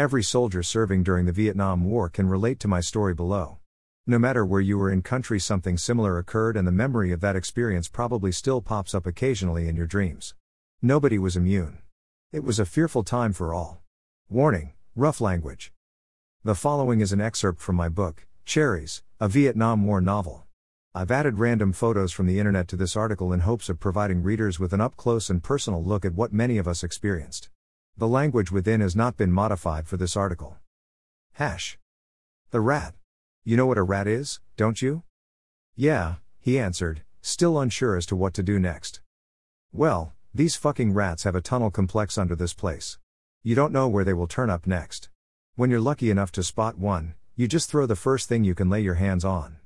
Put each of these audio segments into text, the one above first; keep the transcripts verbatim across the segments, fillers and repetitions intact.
Every soldier serving during the Vietnam War can relate to my story below. No matter where you were in country, something similar occurred, and the memory of that experience probably still pops up occasionally in your dreams. Nobody was immune. It was a fearful time for all. Warning, rough language. The following is an excerpt from my book, Cherries, a Vietnam War novel. I've added random photos from the internet to this article in hopes of providing readers with an up-close and personal look at what many of us experienced. The language within has not been modified for this article. Hash. The rat. You know what a rat is, don't you? Yeah, he answered, still unsure as to what to do next. Well, these fucking rats have a tunnel complex under this place. You don't know where they will turn up next. When you're lucky enough to spot one, you just throw the first thing you can lay your hands on.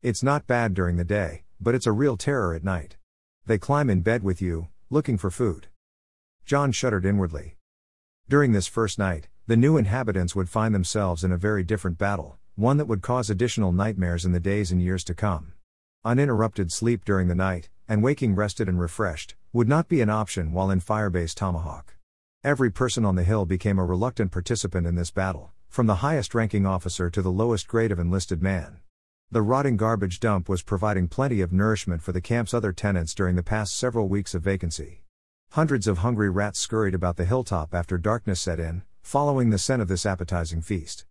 It's not bad during the day, but it's a real terror at night. They climb in bed with you, looking for food. John shuddered inwardly. During this first night, the new inhabitants would find themselves in a very different battle, one that would cause additional nightmares in the days and years to come. Uninterrupted sleep during the night, and waking rested and refreshed, would not be an option while in Firebase Tomahawk. Every person on the hill became a reluctant participant in this battle, from the highest-ranking officer to the lowest grade of enlisted man. The rotting garbage dump was providing plenty of nourishment for the camp's other tenants during the past several weeks of vacancy. Hundreds of hungry rats scurried about the hilltop after darkness set in, following the scent of this appetizing feast.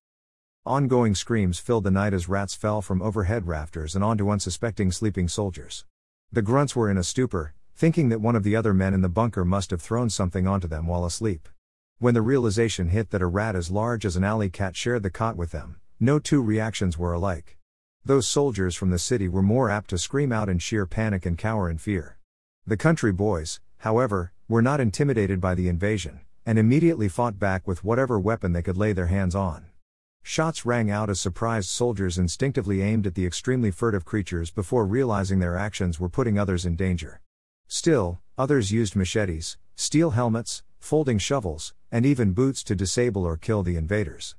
Ongoing screams filled the night as rats fell from overhead rafters and onto unsuspecting sleeping soldiers. The grunts were in a stupor, thinking that one of the other men in the bunker must have thrown something onto them while asleep. When the realization hit that a rat as large as an alley cat shared the cot with them, no two reactions were alike. Those soldiers from the city were more apt to scream out in sheer panic and cower in fear. The country boys, however, were not intimidated by the invasion, and immediately fought back with whatever weapon they could lay their hands on. Shots rang out as surprised soldiers instinctively aimed at the extremely furtive creatures before realizing their actions were putting others in danger. Still, others used machetes, steel helmets, folding shovels, and even boots to disable or kill the invaders.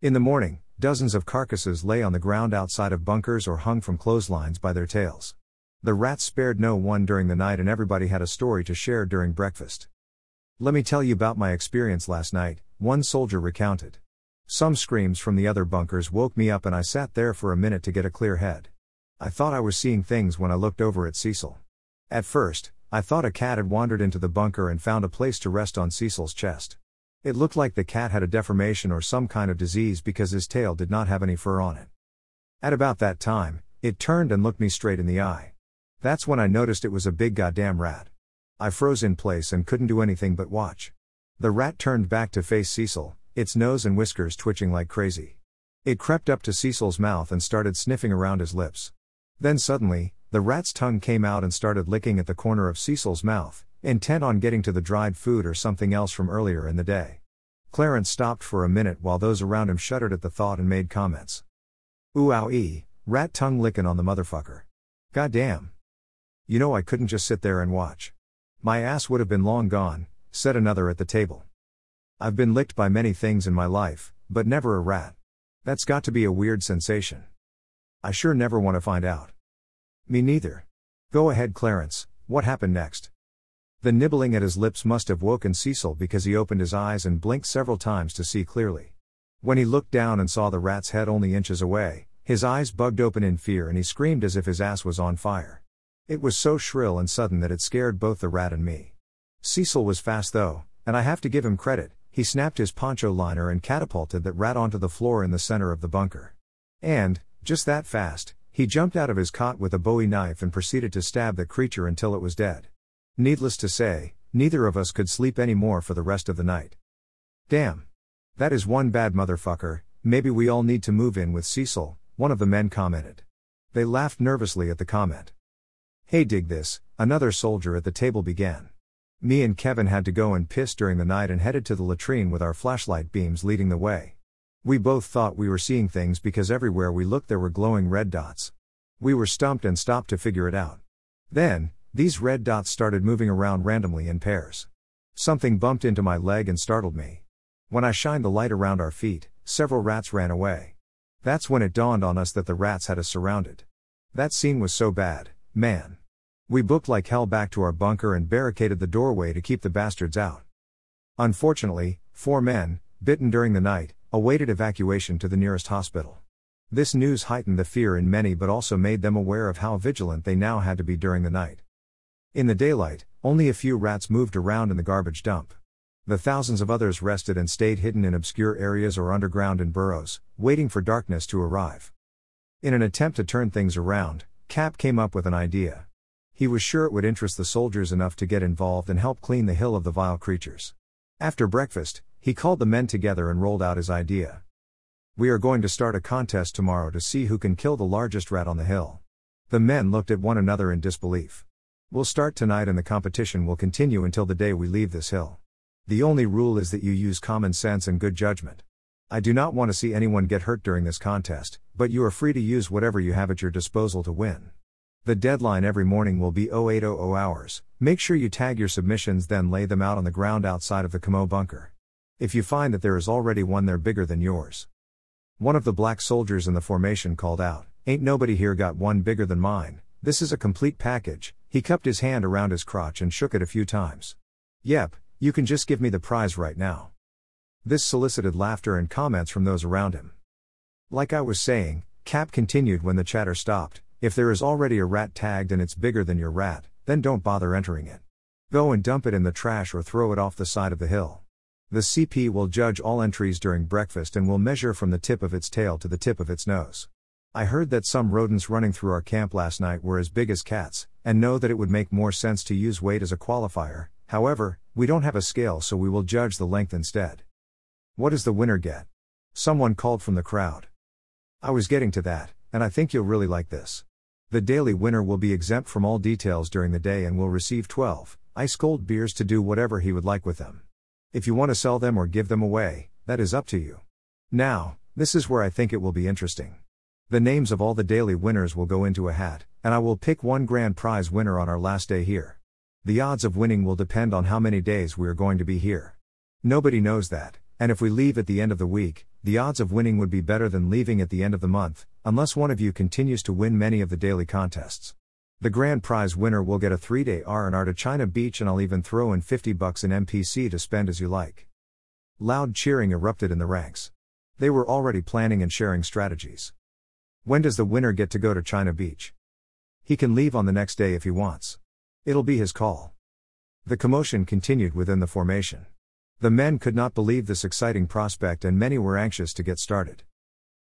In the morning, dozens of carcasses lay on the ground outside of bunkers or hung from clotheslines by their tails. The rats spared no one during the night, and everybody had a story to share during breakfast. "Let me tell you about my experience last night," one soldier recounted. "Some screams from the other bunkers woke me up, and I sat there for a minute to get a clear head. I thought I was seeing things when I looked over at Cecil. At first, I thought a cat had wandered into the bunker and found a place to rest on Cecil's chest. It looked like the cat had a deformation or some kind of disease because his tail did not have any fur on it. At about that time, it turned and looked me straight in the eye. That's when I noticed it was a big goddamn rat. I froze in place and couldn't do anything but watch. The rat turned back to face Cecil, its nose and whiskers twitching like crazy. It crept up to Cecil's mouth and started sniffing around his lips. Then suddenly, the rat's tongue came out and started licking at the corner of Cecil's mouth, intent on getting to the dried food or something else from earlier in the day. Clarence stopped for a minute while those around him shuddered at the thought and made comments. Ooh ow ee, rat tongue licking on the motherfucker. Goddamn. You know, I couldn't just sit there and watch. My ass would have been long gone," said another at the table. "I've been licked by many things in my life, but never a rat. That's got to be a weird sensation. I sure never want to find out." "Me neither. Go ahead, Clarence, what happened next?" "The nibbling at his lips must have woken Cecil because he opened his eyes and blinked several times to see clearly. When he looked down and saw the rat's head only inches away, his eyes bugged open in fear and he screamed as if his ass was on fire. It was so shrill and sudden that it scared both the rat and me. Cecil was fast though, and I have to give him credit, he snapped his poncho liner and catapulted that rat onto the floor in the center of the bunker. And, just that fast, he jumped out of his cot with a Bowie knife and proceeded to stab the creature until it was dead. Needless to say, neither of us could sleep any more for the rest of the night." "Damn. That is one bad motherfucker, maybe we all need to move in with Cecil," one of the men commented. They laughed nervously at the comment. "Hey, dig this," another soldier at the table began. "Me and Kevin had to go and piss during the night and headed to the latrine with our flashlight beams leading the way. We both thought we were seeing things because everywhere we looked there were glowing red dots. We were stumped and stopped to figure it out. Then, these red dots started moving around randomly in pairs. Something bumped into my leg and startled me. When I shined the light around our feet, several rats ran away. That's when it dawned on us that the rats had us surrounded. That scene was so bad, man. We booked like hell back to our bunker and barricaded the doorway to keep the bastards out. Unfortunately, four men, bitten during the night, awaited evacuation to the nearest hospital. This news heightened the fear in many but also made them aware of how vigilant they now had to be during the night. In the daylight, only a few rats moved around in the garbage dump. The thousands of others rested and stayed hidden in obscure areas or underground in burrows, waiting for darkness to arrive. In an attempt to turn things around, Cap came up with an idea. He was sure it would interest the soldiers enough to get involved and help clean the hill of the vile creatures. After breakfast, he called the men together and rolled out his idea. "We are going to start a contest tomorrow to see who can kill the largest rat on the hill." The men looked at one another in disbelief. "We'll start tonight and the competition will continue until the day we leave this hill. The only rule is that you use common sense and good judgment. I do not want to see anyone get hurt during this contest, but you are free to use whatever you have at your disposal to win. The deadline every morning will be oh eight hundred hours, make sure you tag your submissions then lay them out on the ground outside of the Camo bunker. If you find that there is already one there bigger than yours." One of the black soldiers in the formation called out, "Ain't nobody here got one bigger than mine, this is a complete package." He cupped his hand around his crotch and shook it a few times. "Yep, you can just give me the prize right now." This solicited laughter and comments from those around him. "Like I was saying," Cap continued when the chatter stopped, "if there is already a rat tagged and it's bigger than your rat, then don't bother entering it. Go and dump it in the trash or throw it off the side of the hill. The C P will judge all entries during breakfast and will measure from the tip of its tail to the tip of its nose. I heard that some rodents running through our camp last night were as big as cats, and know that it would make more sense to use weight as a qualifier. However, we don't have a scale so we will judge the length instead." "What does the winner get?" someone called from the crowd. "I was getting to that, and I think you'll really like this. The daily winner will be exempt from all details during the day and will receive twelve ice-cold beers to do whatever he would like with them. If you want to sell them or give them away, that is up to you. Now, this is where I think it will be interesting. The names of all the daily winners will go into a hat, and I will pick one grand prize winner on our last day here. The odds of winning will depend on how many days we are going to be here. Nobody knows that, and if we leave at the end of the week, the odds of winning would be better than leaving at the end of the month, unless one of you continues to win many of the daily contests. The grand prize winner will get a three-day R and R to China Beach, and I'll even throw in fifty bucks in M P C to spend as you like." Loud cheering erupted in the ranks. They were already planning and sharing strategies. "When does the winner get to go to China Beach?" "He can leave on the next day if he wants. It'll be his call." The commotion continued within the formation. The men could not believe this exciting prospect and many were anxious to get started.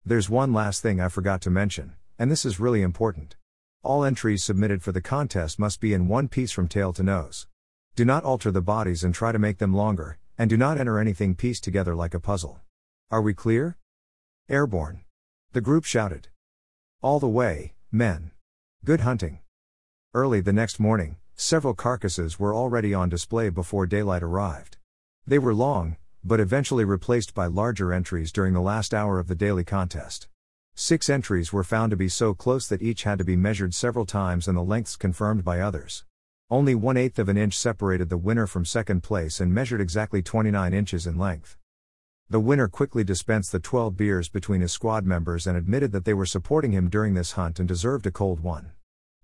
"There's one last thing I forgot to mention, and this is really important. All entries submitted for the contest must be in one piece from tail to nose. Do not alter the bodies and try to make them longer, and do not enter anything pieced together like a puzzle. Are we clear?" "Airborne!" the group shouted. "All the way, men. Good hunting." Early the next morning, several carcasses were already on display before daylight arrived. They were long, but eventually replaced by larger entries during the last hour of the daily contest. Six entries were found to be so close that each had to be measured several times and the lengths confirmed by others. Only one-eighth of an inch separated the winner from second place and measured exactly twenty-nine inches in length. The winner quickly dispensed the twelve beers between his squad members and admitted that they were supporting him during this hunt and deserved a cold one.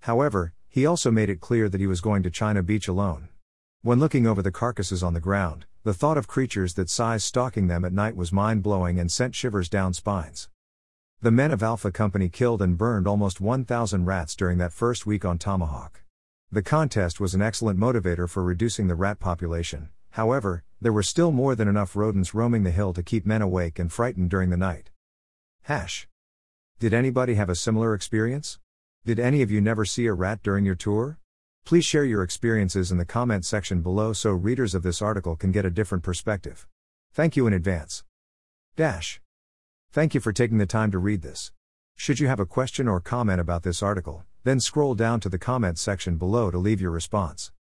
However, he also made it clear that he was going to China Beach alone. When looking over the carcasses on the ground, the thought of creatures that size stalking them at night was mind-blowing and sent shivers down spines. The men of Alpha Company killed and burned almost one thousand rats during that first week on Tomahawk. The contest was an excellent motivator for reducing the rat population. However, there were still more than enough rodents roaming the hill to keep men awake and frightened during the night. Hash. Did anybody have a similar experience? Did any of you never see a rat during your tour? Please share your experiences in the comment section below so readers of this article can get a different perspective. Thank you in advance. Dash. Thank you for taking the time to read this. Should you have a question or comment about this article, then scroll down to the comments section below to leave your response.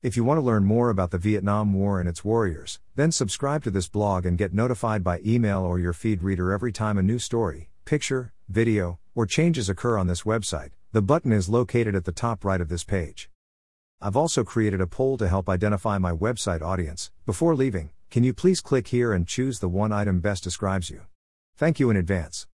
If you want to learn more about the Vietnam War and its warriors, then subscribe to this blog and get notified by email or your feed reader every time a new story, picture, video, or changes occur on this website. The button is located at the top right of this page. I've also created a poll to help identify my website audience. Before leaving, can you please click here and choose the one item best describes you? Thank you in advance.